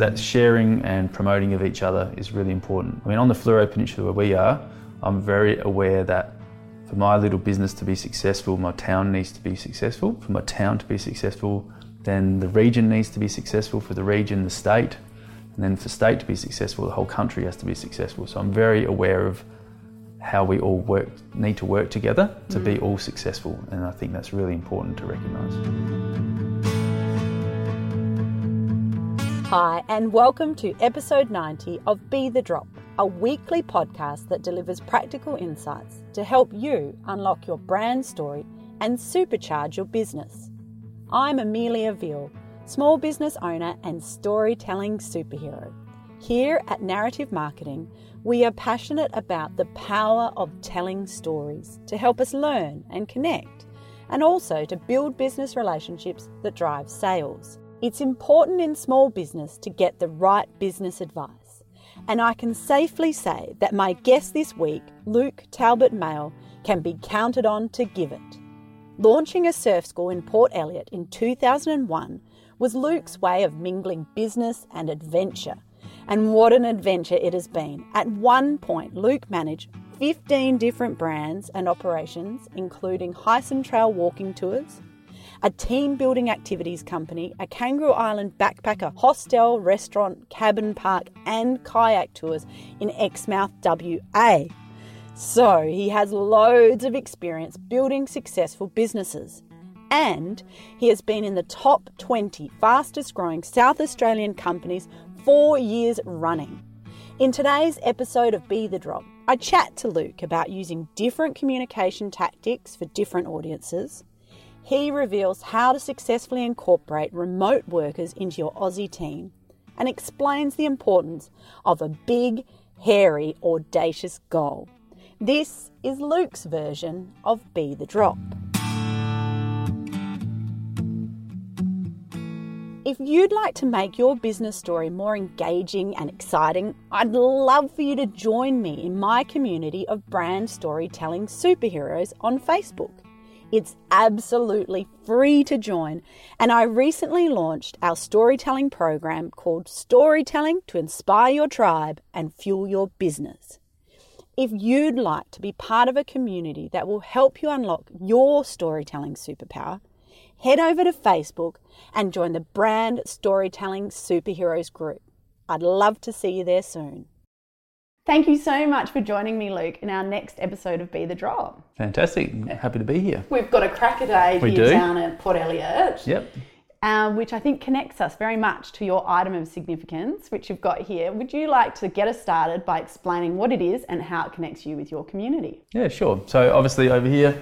that sharing and promoting of each other is really important. I mean, on the Fluoro Peninsula where we are, I'm very aware that for my little business to be successful, my town needs to be successful. For my town to be successful, then the region needs to be successful. For the region, the state. And then for state to be successful, the whole country has to be successful. So I'm very aware of how we all need to work together to be all successful. And I think that's really important to recognise. Hi, and welcome to episode 90 of Be The Drop, a weekly podcast that delivers practical insights to help you unlock your brand story and supercharge your business. I'm Amelia Veal, small business owner and storytelling superhero. Here at Narrative Marketing, we are passionate about the power of telling stories to help us learn and connect, and also to build business relationships that drive sales. It's important in small business to get the right business advice, and I can safely say that my guest this week, Luke Talbot-Mayo, can be counted on to give it. Launching a surf school in Port Elliot in 2001 was Luke's way of mingling business and adventure. And what an adventure it has been. At one point, Luke managed 15 different brands and operations, including Heysen Trail Walking Tours, a team-building activities company, a Kangaroo Island backpacker, hostel, restaurant, cabin park, and kayak tours in Exmouth, WA. So he has loads of experience building successful businesses. And he has been in the top 20 fastest-growing South Australian companies 4 years running. In today's episode of Be The Drop, I chat to Luke about using different communication tactics for different audiences. He reveals how to successfully incorporate remote workers into your Aussie team and explains the importance of a big, hairy, audacious goal. This is Luke's version of Be The Drop. If you'd like to make your business story more engaging and exciting, I'd love for you to join me in my community of brand storytelling superheroes on Facebook. It's absolutely free to join, and I recently launched our storytelling program called Storytelling to Inspire Your Tribe and Fuel Your Business. If you'd like to be part of a community that will help you unlock your storytelling superpower, head over to Facebook and join the Brand Storytelling Superheroes group. I'd love to see you there soon. Thank you so much for joining me, Luke, in our next episode of Be The Drop. Fantastic. Happy to be here. We've got a cracker day down at Port Elliot. Yep. Which I think connects us very much to your item of significance, which you've got here. Would you like to get us started by explaining what it is and how it connects you with your community? Yeah, sure. So obviously over here,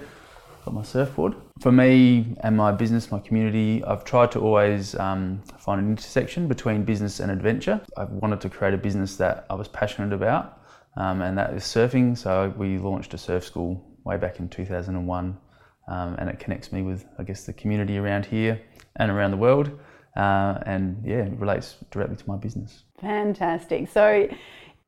my surfboard. For me and my business, my community, I've tried to always find an intersection between business and adventure. I've wanted to create a business that I was passionate about, and that is surfing. So we launched a surf school way back in 2001, and it connects me with, I guess, the community around here and around the world, and yeah, it relates directly to my business. Fantastic. So,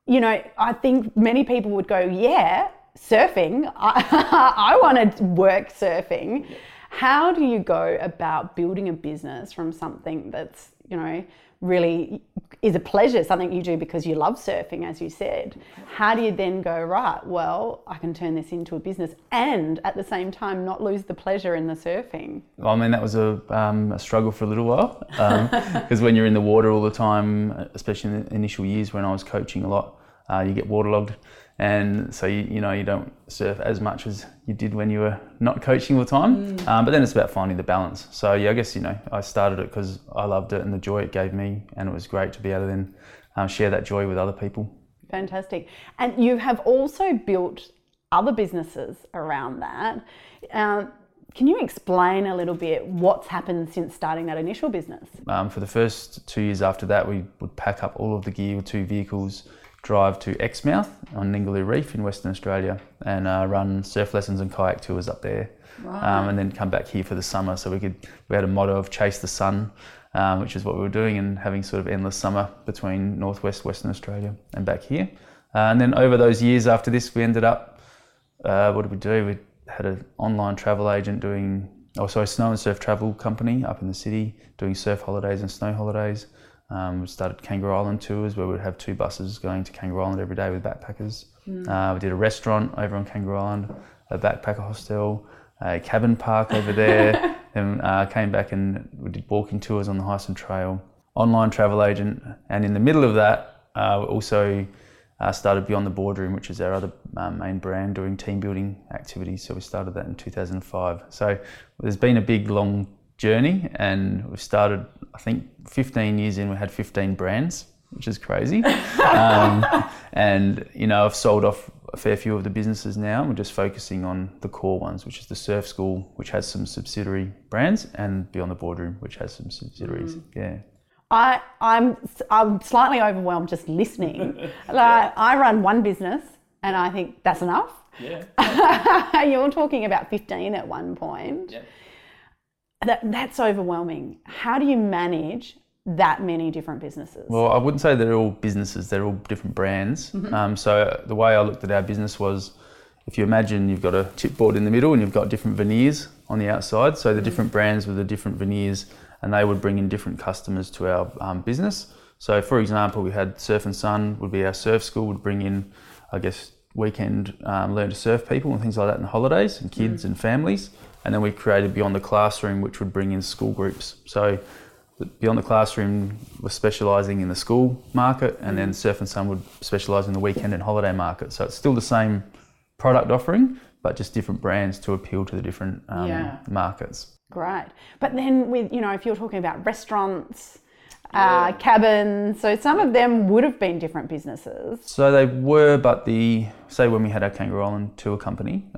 you know, I think many people would go, yeah, surfing, I want to work surfing. How do you go about building a business from something that's, you know, really is a pleasure, something you do because you love surfing, as you said? How do you then go, right, well, I can turn this into a business and at the same time not lose the pleasure in the surfing? I mean, that was a struggle for a little while because when you're in the water all the time, especially in the initial years when I was coaching a lot, you get waterlogged. And so, you know, you don't surf as much as you did when you were not coaching all the time. But then it's about finding the balance. So, yeah, I guess, you know, I started it because I loved it and the joy it gave me. And it was great to be able to then share that joy with other people. Fantastic. And you have also built other businesses around that. Can you explain a little bit what's happened since starting that initial business? For the first 2 years after that, we would pack up all of the gear with 2 vehicles, drive to Exmouth on Ningaloo Reef in Western Australia and run surf lessons and kayak tours up there. Right. And then come back here for the summer. So we had a motto of chase the sun, which is what we were doing and having sort of endless summer between northwest Western Australia and back here. And then over those years after this, we ended up, what did we do? We had an online travel agent doing, snow and surf travel company up in the city doing surf holidays and snow holidays. We started Kangaroo Island tours where we'd have two buses going to Kangaroo Island every day with backpackers. We did a restaurant over on Kangaroo Island, a backpacker hostel, a cabin park over there. Then came back and we did walking tours on the Heysen Trail. Online travel agent, and in the middle of that, we also started Beyond the Boardroom, which is our other main brand, doing team building activities. So we started that in 2005. So there's been a big long journey, and we've started, I think 15 years in, we had 15 brands, which is crazy. And you know, I've sold off a fair few of the businesses now. We're just focusing on the core ones, which is the Surf School, which has some subsidiary brands, and Beyond the Boardroom, which has some subsidiaries. Yeah. I'm slightly overwhelmed just listening. Like, I run one business and I think that's enough. Yeah. You were talking about 15 at one point. Yeah. That's overwhelming. How do you manage that many different businesses? Well, I wouldn't say they're all businesses. They're all different brands. Mm-hmm. So the way I looked at our business was, if you imagine you've got a chipboard in the middle and you've got different veneers on the outside. So the different brands with the different veneers, and they would bring in different customers to our business. So for example, we had Surf and Sun would be our surf school, would bring in, I guess, weekend learn to surf people and things like that, and holidays and kids and families. And then we created Beyond the Classroom, which would bring in school groups. So Beyond the Classroom was specialising in the school market, and then Surf and Sun would specialise in the weekend and holiday market. So it's still the same product offering, but just different brands to appeal to the different markets. Great. But then with, you know, if you're talking about restaurants, cabins, so some of them would have been different businesses. So they were, but say when we had our Kangaroo Island tour company,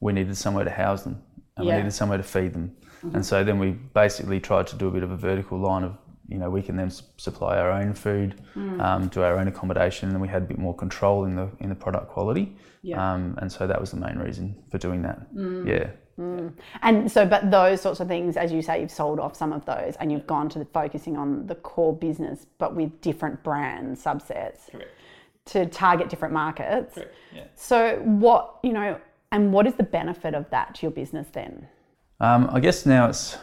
we needed somewhere to house them, and we needed somewhere to feed them. Mm-hmm. And so then we basically tried to do a bit of a vertical line of, you know, we can then supply our own food, do our own accommodation, and we had a bit more control in the product quality. Yeah. And so that was the main reason for doing that. Mm. Yeah. Mm. And so, but those sorts of things, as you say, you've sold off some of those and you've gone to focusing on the core business, but with different brand subsets. Correct. To target different markets. Correct. Yeah. So what, you know, and what is the benefit of that to your business then? I guess now it's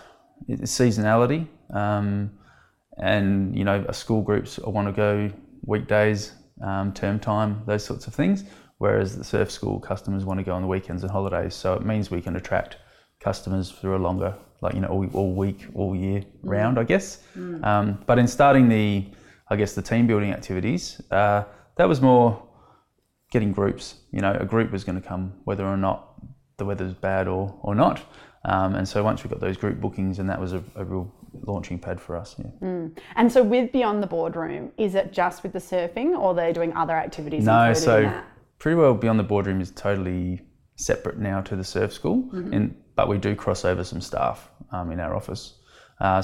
seasonality, and you know, school groups want to go weekdays, term time, those sorts of things. Whereas the surf school customers want to go on the weekends and holidays, so it means we can attract customers for a longer, like, you know, all week, all year round, I guess. Mm. But in starting the team building activities, that was more getting groups. You know, a group was going to come whether or not the weather's bad or not. And so once we got those group bookings, and that was a real launching pad for us. Yeah. Mm. And so with Beyond the Boardroom, is it just with the surfing, or they're doing other activities? No, so. In that? Pretty well, Beyond the Boardroom is totally separate now to the surf school, but we do cross over some staff in our office.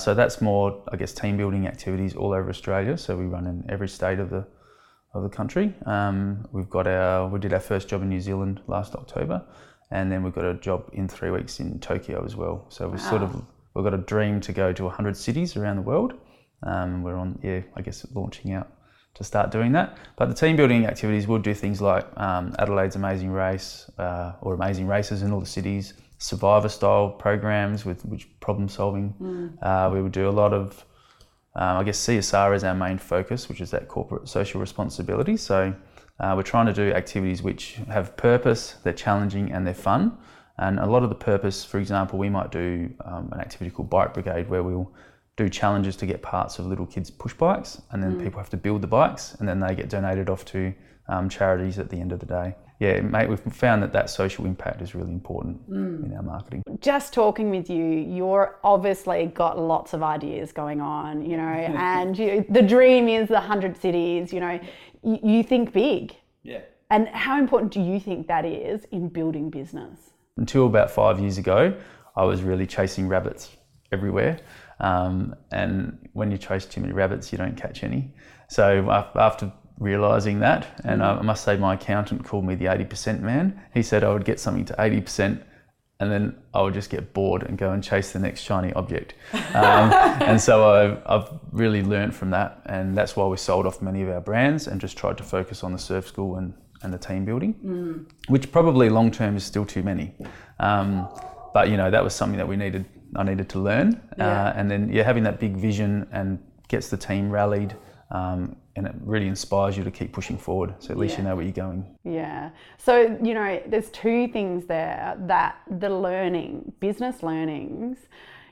So that's more, I guess, team building activities all over Australia. So we run in every state of the country. We did our first job in New Zealand last October, and then we've got a job in 3 weeks in Tokyo as well. So we we've got a dream to go to 100 cities around the world. We're on, launching out to start doing that. But the team building activities will do things like Adelaide's Amazing Race, or Amazing Races in all the cities, survivor style programs with problem solving. We would do a lot of, CSR is our main focus, which is that corporate social responsibility. So we're trying to do activities which have purpose, they're challenging, and they're fun. And a lot of the purpose, for example, we might do an activity called Bike Brigade, where we'll do challenges to get parts of little kids' push bikes, and then people have to build the bikes, and then they get donated off to charities at the end of the day. Yeah, mate, we've found that social impact is really important in our marketing. Just talking with you, you're obviously got lots of ideas going on, you know, and the dream is the 100 cities, you know, you think big. Yeah. And how important do you think that is in building business? Until about 5 years ago, I was really chasing rabbits everywhere. And when you chase too many rabbits, you don't catch any. So after realising that, and I must say my accountant called me the 80% man. He said I would get something to 80% and then I would just get bored and go and chase the next shiny object. And so I've really learned from that, and that's why we sold off many of our brands and just tried to focus on the surf school and the team building, which probably long term is still too many. But, you know, that was something that I needed to learn. And then having that big vision and gets the team rallied, and it really inspires you to keep pushing forward. So at least you know where you're going. Yeah. So, you know, there's two things there, that the learning, business learnings,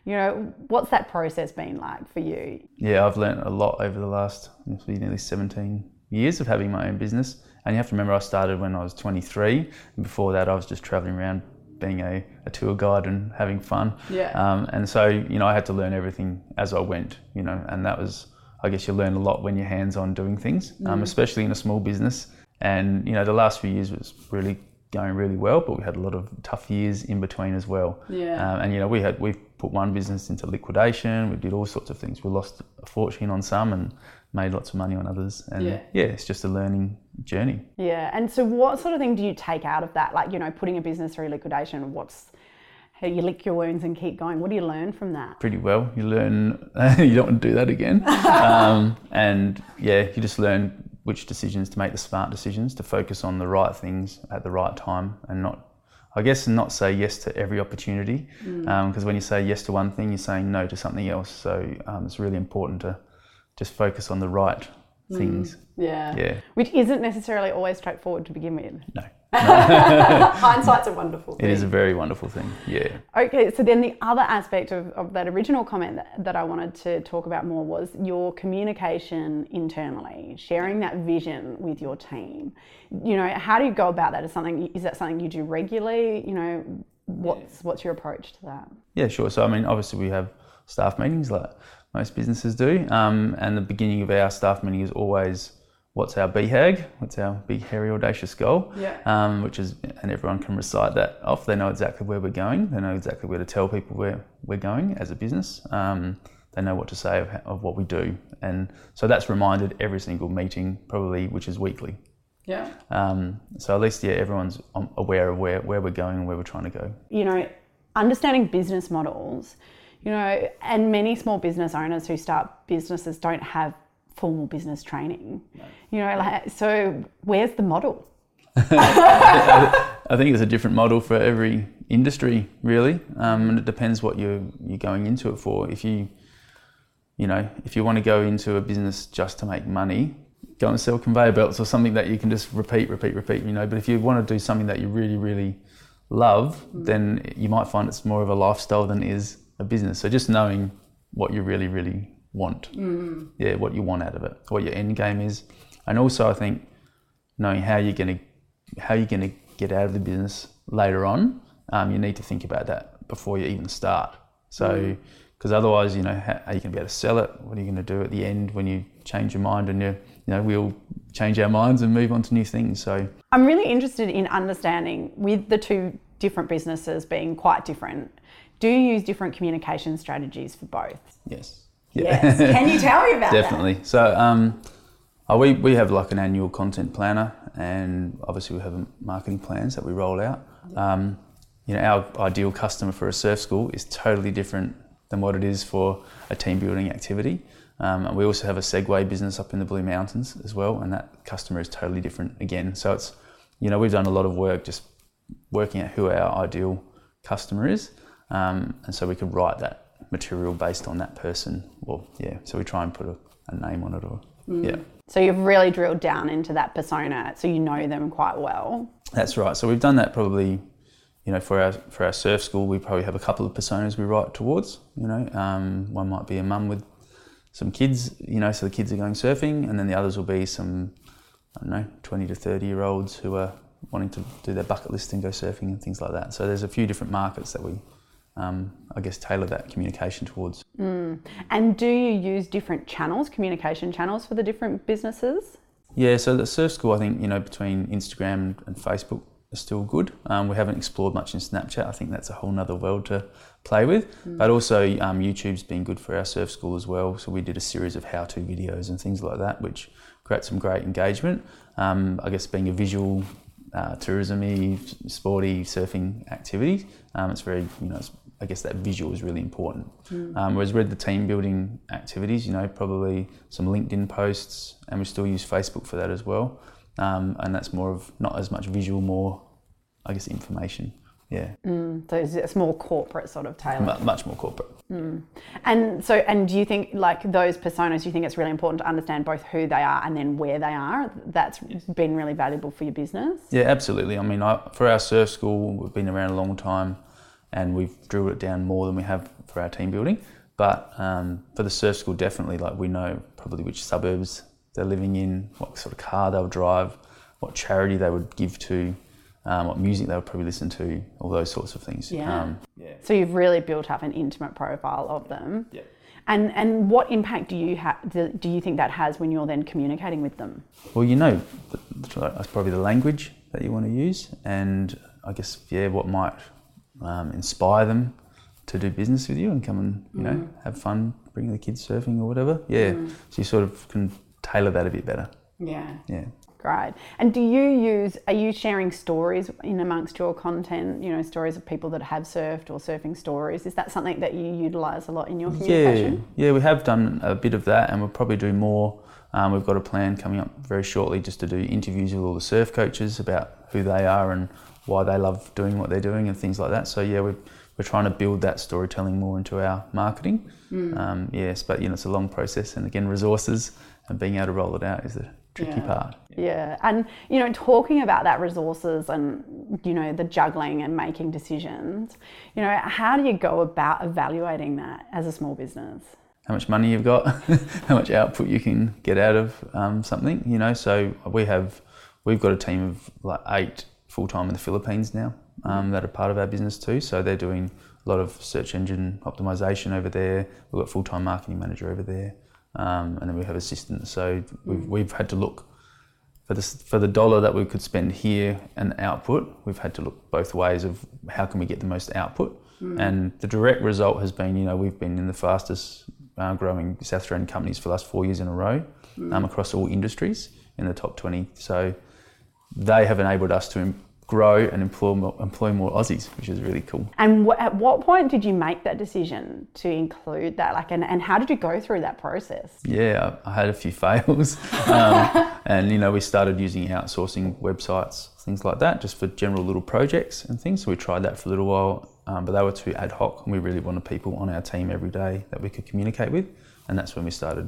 you know, what's that process been like for you? Yeah, I've learned a lot over the last nearly 17 years of having my own business. And you have to remember, I started when I was 23. And before that, I was just traveling around being a tour guide and having fun. Yeah. And so, you know, I had to learn everything as I went, you know, and that was, I guess you learn a lot when you're hands-on doing things, especially in a small business. And, you know, the last few years was really going really well, but we had a lot of tough years in between as well. Yeah. And, you know, we've put one business into liquidation. We did all sorts of things. We lost a fortune on some and made lots of money on others. And yeah, it's just a learning journey. Yeah. And so what sort of thing do you take out of that? Like, you know, putting a business through liquidation, how you lick your wounds and keep going. What do you learn from that? Pretty well. You learn you don't want to do that again. And yeah, you just learn which decisions to make, the smart decisions, to focus on the right things at the right time, and not say yes to every opportunity. Because when you say yes to one thing, you're saying no to something else. So it's really important to just focus on the right things. Yeah. Which isn't necessarily always straightforward to begin with. No. Hindsight's a wonderful thing. It is a very wonderful thing, yeah. Okay, so then the other aspect of that original comment that I wanted to talk about more was your communication internally, sharing that vision with your team. You know, how do you go about that? Is that something you do regularly? You know, what's your approach to that? Yeah, sure. So, I mean, obviously we have staff meetings like most businesses do, and the beginning of our staff meeting is always, what's our BHAG? What's our big, hairy, audacious goal? Yeah. And everyone can recite that off. They know exactly where we're going. They know exactly where to tell people where we're going as a business. They know what to say of what we do. And so that's reminded every single meeting, probably, which is weekly. Yeah. So at least, everyone's aware of where we're going and where we're trying to go. You know, understanding business models, you know, and many small business owners who start businesses don't have formal business training, you know, so where's the model? I think it's a different model for every industry, really, and it depends what you're going into it for. If you want to go into a business just to make money, go and sell conveyor belts or something that you can just repeat, you know. But if you want to do something that you really, really love, then you might find it's more of a lifestyle than it is a business. So just knowing what you really, really want, what you want out of it, what your end game is, and also I think knowing how you're going to get out of the business later on. You need to think about that before you even start. So, because otherwise, you know, how are you going to be able to sell it? What are you going to do at the end when you change your mind? And we all change our minds and move on to new things. So, I'm really interested in understanding, with the two different businesses being quite different, do you use different communication strategies for both? Yes. Yeah. Yes. Can you tell me about Definitely. That? Definitely. So we have like an annual content planner, and obviously we have marketing plans that we roll out. You know, our ideal customer for a surf school is totally different than what it is for a team building activity. And we also have a Segway business up in the Blue Mountains as well, and that customer is totally different again. So it's, you know, we've done a lot of work just working out who our ideal customer is, and so we could write that material based on that person. Well, yeah, so we try and put a name on it, or so you've really drilled down into that persona, so you know them quite well. That's right. So we've done that, probably, you know, for our surf school we probably have a couple of personas we write towards, you know. One might be a mum with some kids, you know, so the kids are going surfing, and then the others will be some, I don't know, 20 to 30 year olds who are wanting to do their bucket list and go surfing and things like that. So there's a few different markets that we I guess tailor that communication towards. And do you use different channels, communication channels, for the different businesses? Yeah, so the surf school, I think, you know, between Instagram and Facebook are still good. We haven't explored much in Snapchat. I think that's a whole nother world to play with. But also YouTube's been good for our surf school as well. So we did a series of how-to videos and things like that, which create some great engagement. I guess being a visual, tourism-y, sporty surfing activity, it's very, you know, I guess that visual is really important. Whereas with the team building activities, you know, probably some LinkedIn posts, and we still use Facebook for that as well. And that's more of, not as much visual, more, I guess, information. Yeah. Mm, so it's a small corporate sort of tailoring. Much more corporate. Mm. And do you think, like, those personas, do you think it's really important to understand both who they are and then where they are? That's been really valuable for your business? Yeah, absolutely. I mean, for our surf school, we've been around a long time and we've drilled it down more than we have for our team building. But for the surf school, definitely, like, we know probably which suburbs they're living in, what sort of car they'll drive, what charity they would give to, what music they would probably listen to, all those sorts of things. Yeah. So you've really built up an intimate profile of them. Yeah. And what impact do you think that has when you're then communicating with them? Well, you know, that's probably the language that you want to use, and I guess, yeah, what might inspire them to do business with you and come and, you know, have fun, bring the kids surfing or whatever. Yeah. Mm. So you sort of can tailor that a bit better. Yeah. Yeah. Right. And are you sharing stories in amongst your content, you know, stories of people that have surfed or surfing stories? Is that something that you utilise a lot in your communication? Yeah, we have done a bit of that and we'll probably do more. We've got a plan coming up very shortly just to do interviews with all the surf coaches about who they are and why they love doing what they're doing and things like that. So yeah, we're trying to build that storytelling more into our marketing. Mm. Yes, but you know, it's a long process, and again, resources and being able to roll it out is the tricky part. Yeah. And you know, talking about that resources and, you know, the juggling and making decisions, you know, how do you go about evaluating that as a small business? How much money you've got, how much output you can get out of something, you know. So we've got a team of like 8 full-time in the Philippines now that are part of our business too. So they're doing a lot of search engine optimization over there. We've got a full-time marketing manager over there. And then we have assistants, so we've had to look for the dollar that we could spend here and output. We've had to look both ways of how can we get the most output, and the direct result has been, you know, we've been in the fastest growing South Australian companies for the last 4 years in a row, across all industries in the top 20. So they have enabled us to grow and employ more Aussies, which is really cool. And at what point did you make that decision to include that? Like, and how did you go through that process? Yeah, I had a few fails, and you know, we started using outsourcing websites, things like that, just for general little projects and things. So we tried that for a little while, but they were too ad hoc, and we really wanted people on our team every day that we could communicate with, and that's when we started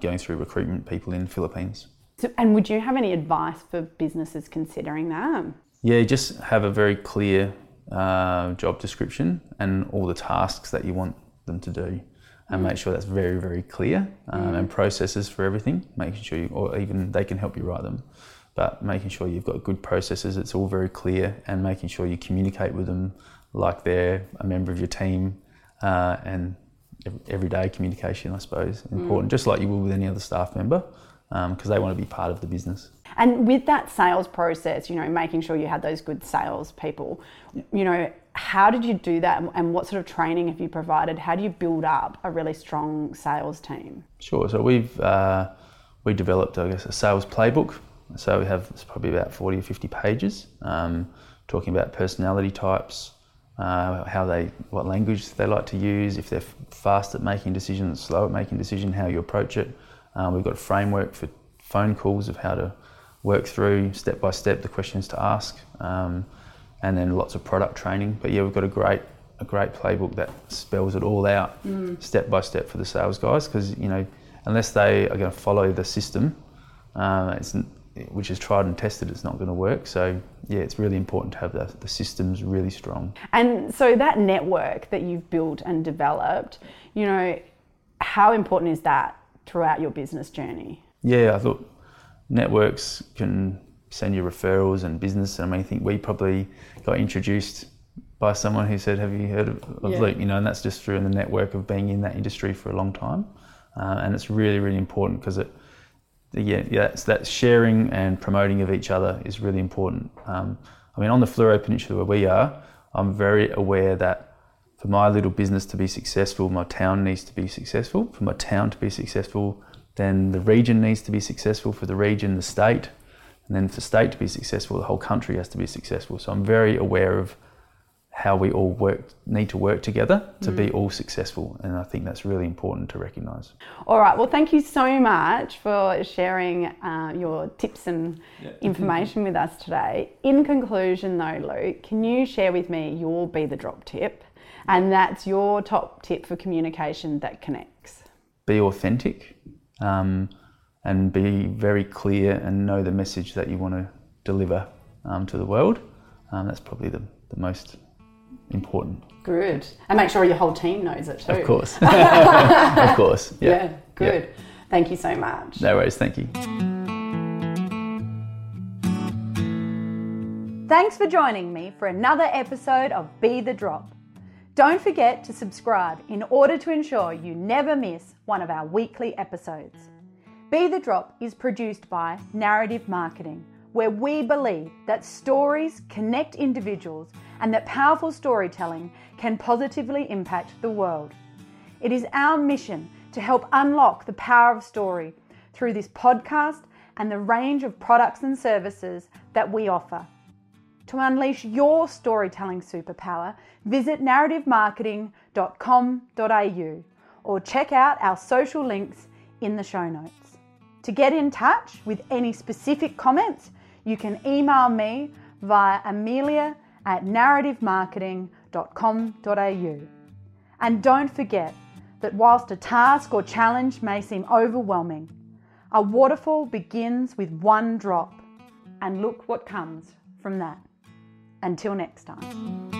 going through recruitment people in the Philippines. So, and would you have any advice for businesses considering that? Yeah, just have a very clear job description and all the tasks that you want them to do, and make sure that's very, very clear, and processes for everything, making sure or even they can help you write them, but making sure you've got good processes, it's all very clear, and making sure you communicate with them like they're a member of your team, and everyday communication, I suppose, is important, just like you will with any other staff member, because they want to be part of the business. And with that sales process, you know, making sure you had those good sales people, you know, how did you do that, and what sort of training have you provided? How do you build up a really strong sales team? Sure. So we developed, I guess, a sales playbook. So we have probably about 40 or 50 pages talking about personality types, what language they like to use, if they're fast at making decisions, slow at making decisions, how you approach it. We've got a framework for phone calls of how to work through step by step the questions to ask, and then lots of product training. But yeah, we've got a great playbook that spells it all out step by step for the sales guys, because you know, unless they are going to follow the system, which is tried and tested, it's not going to work. So yeah, it's really important to have the systems really strong. And so that network that you've built and developed, you know, how important is that throughout your business journey? Yeah, I thought networks can send you referrals and business. I mean, I think we probably got introduced by someone who said, have you heard of Luke? You know, and that's just through the network of being in that industry for a long time. And it's really, really important, because that sharing and promoting of each other is really important. I mean, on the Fluoro Peninsula where we are, I'm very aware that for my little business to be successful, my town needs to be successful. For my town to be successful, then the region needs to be successful. For the region, the state, and then for state to be successful, the whole country has to be successful. So I'm very aware of how we all need to work together to be all successful. And I think that's really important to recognise. All right, well, thank you so much for sharing your tips and information with us today. In conclusion though, Luke, can you share with me your Be The Drop tip? And that's your top tip for communication that connects. Be authentic and be very clear and know the message that you want to deliver to the world. That's probably the most important. Good. And make sure your whole team knows it too. Of course. Of course. Yeah. Yeah, good. Yeah. Thank you so much. No worries. Thank you. Thanks for joining me for another episode of Be The Drop. Don't forget to subscribe in order to ensure you never miss one of our weekly episodes. Be The Drop is produced by Narrative Marketing, where we believe that stories connect individuals and that powerful storytelling can positively impact the world. It is our mission to help unlock the power of story through this podcast and the range of products and services that we offer. To unleash your storytelling superpower, visit narrativemarketing.com.au or check out our social links in the show notes. To get in touch with any specific comments, you can email me via amelia@narrativemarketing.com.au. And don't forget that whilst a task or challenge may seem overwhelming, a waterfall begins with one drop, and look what comes from that. Until next time.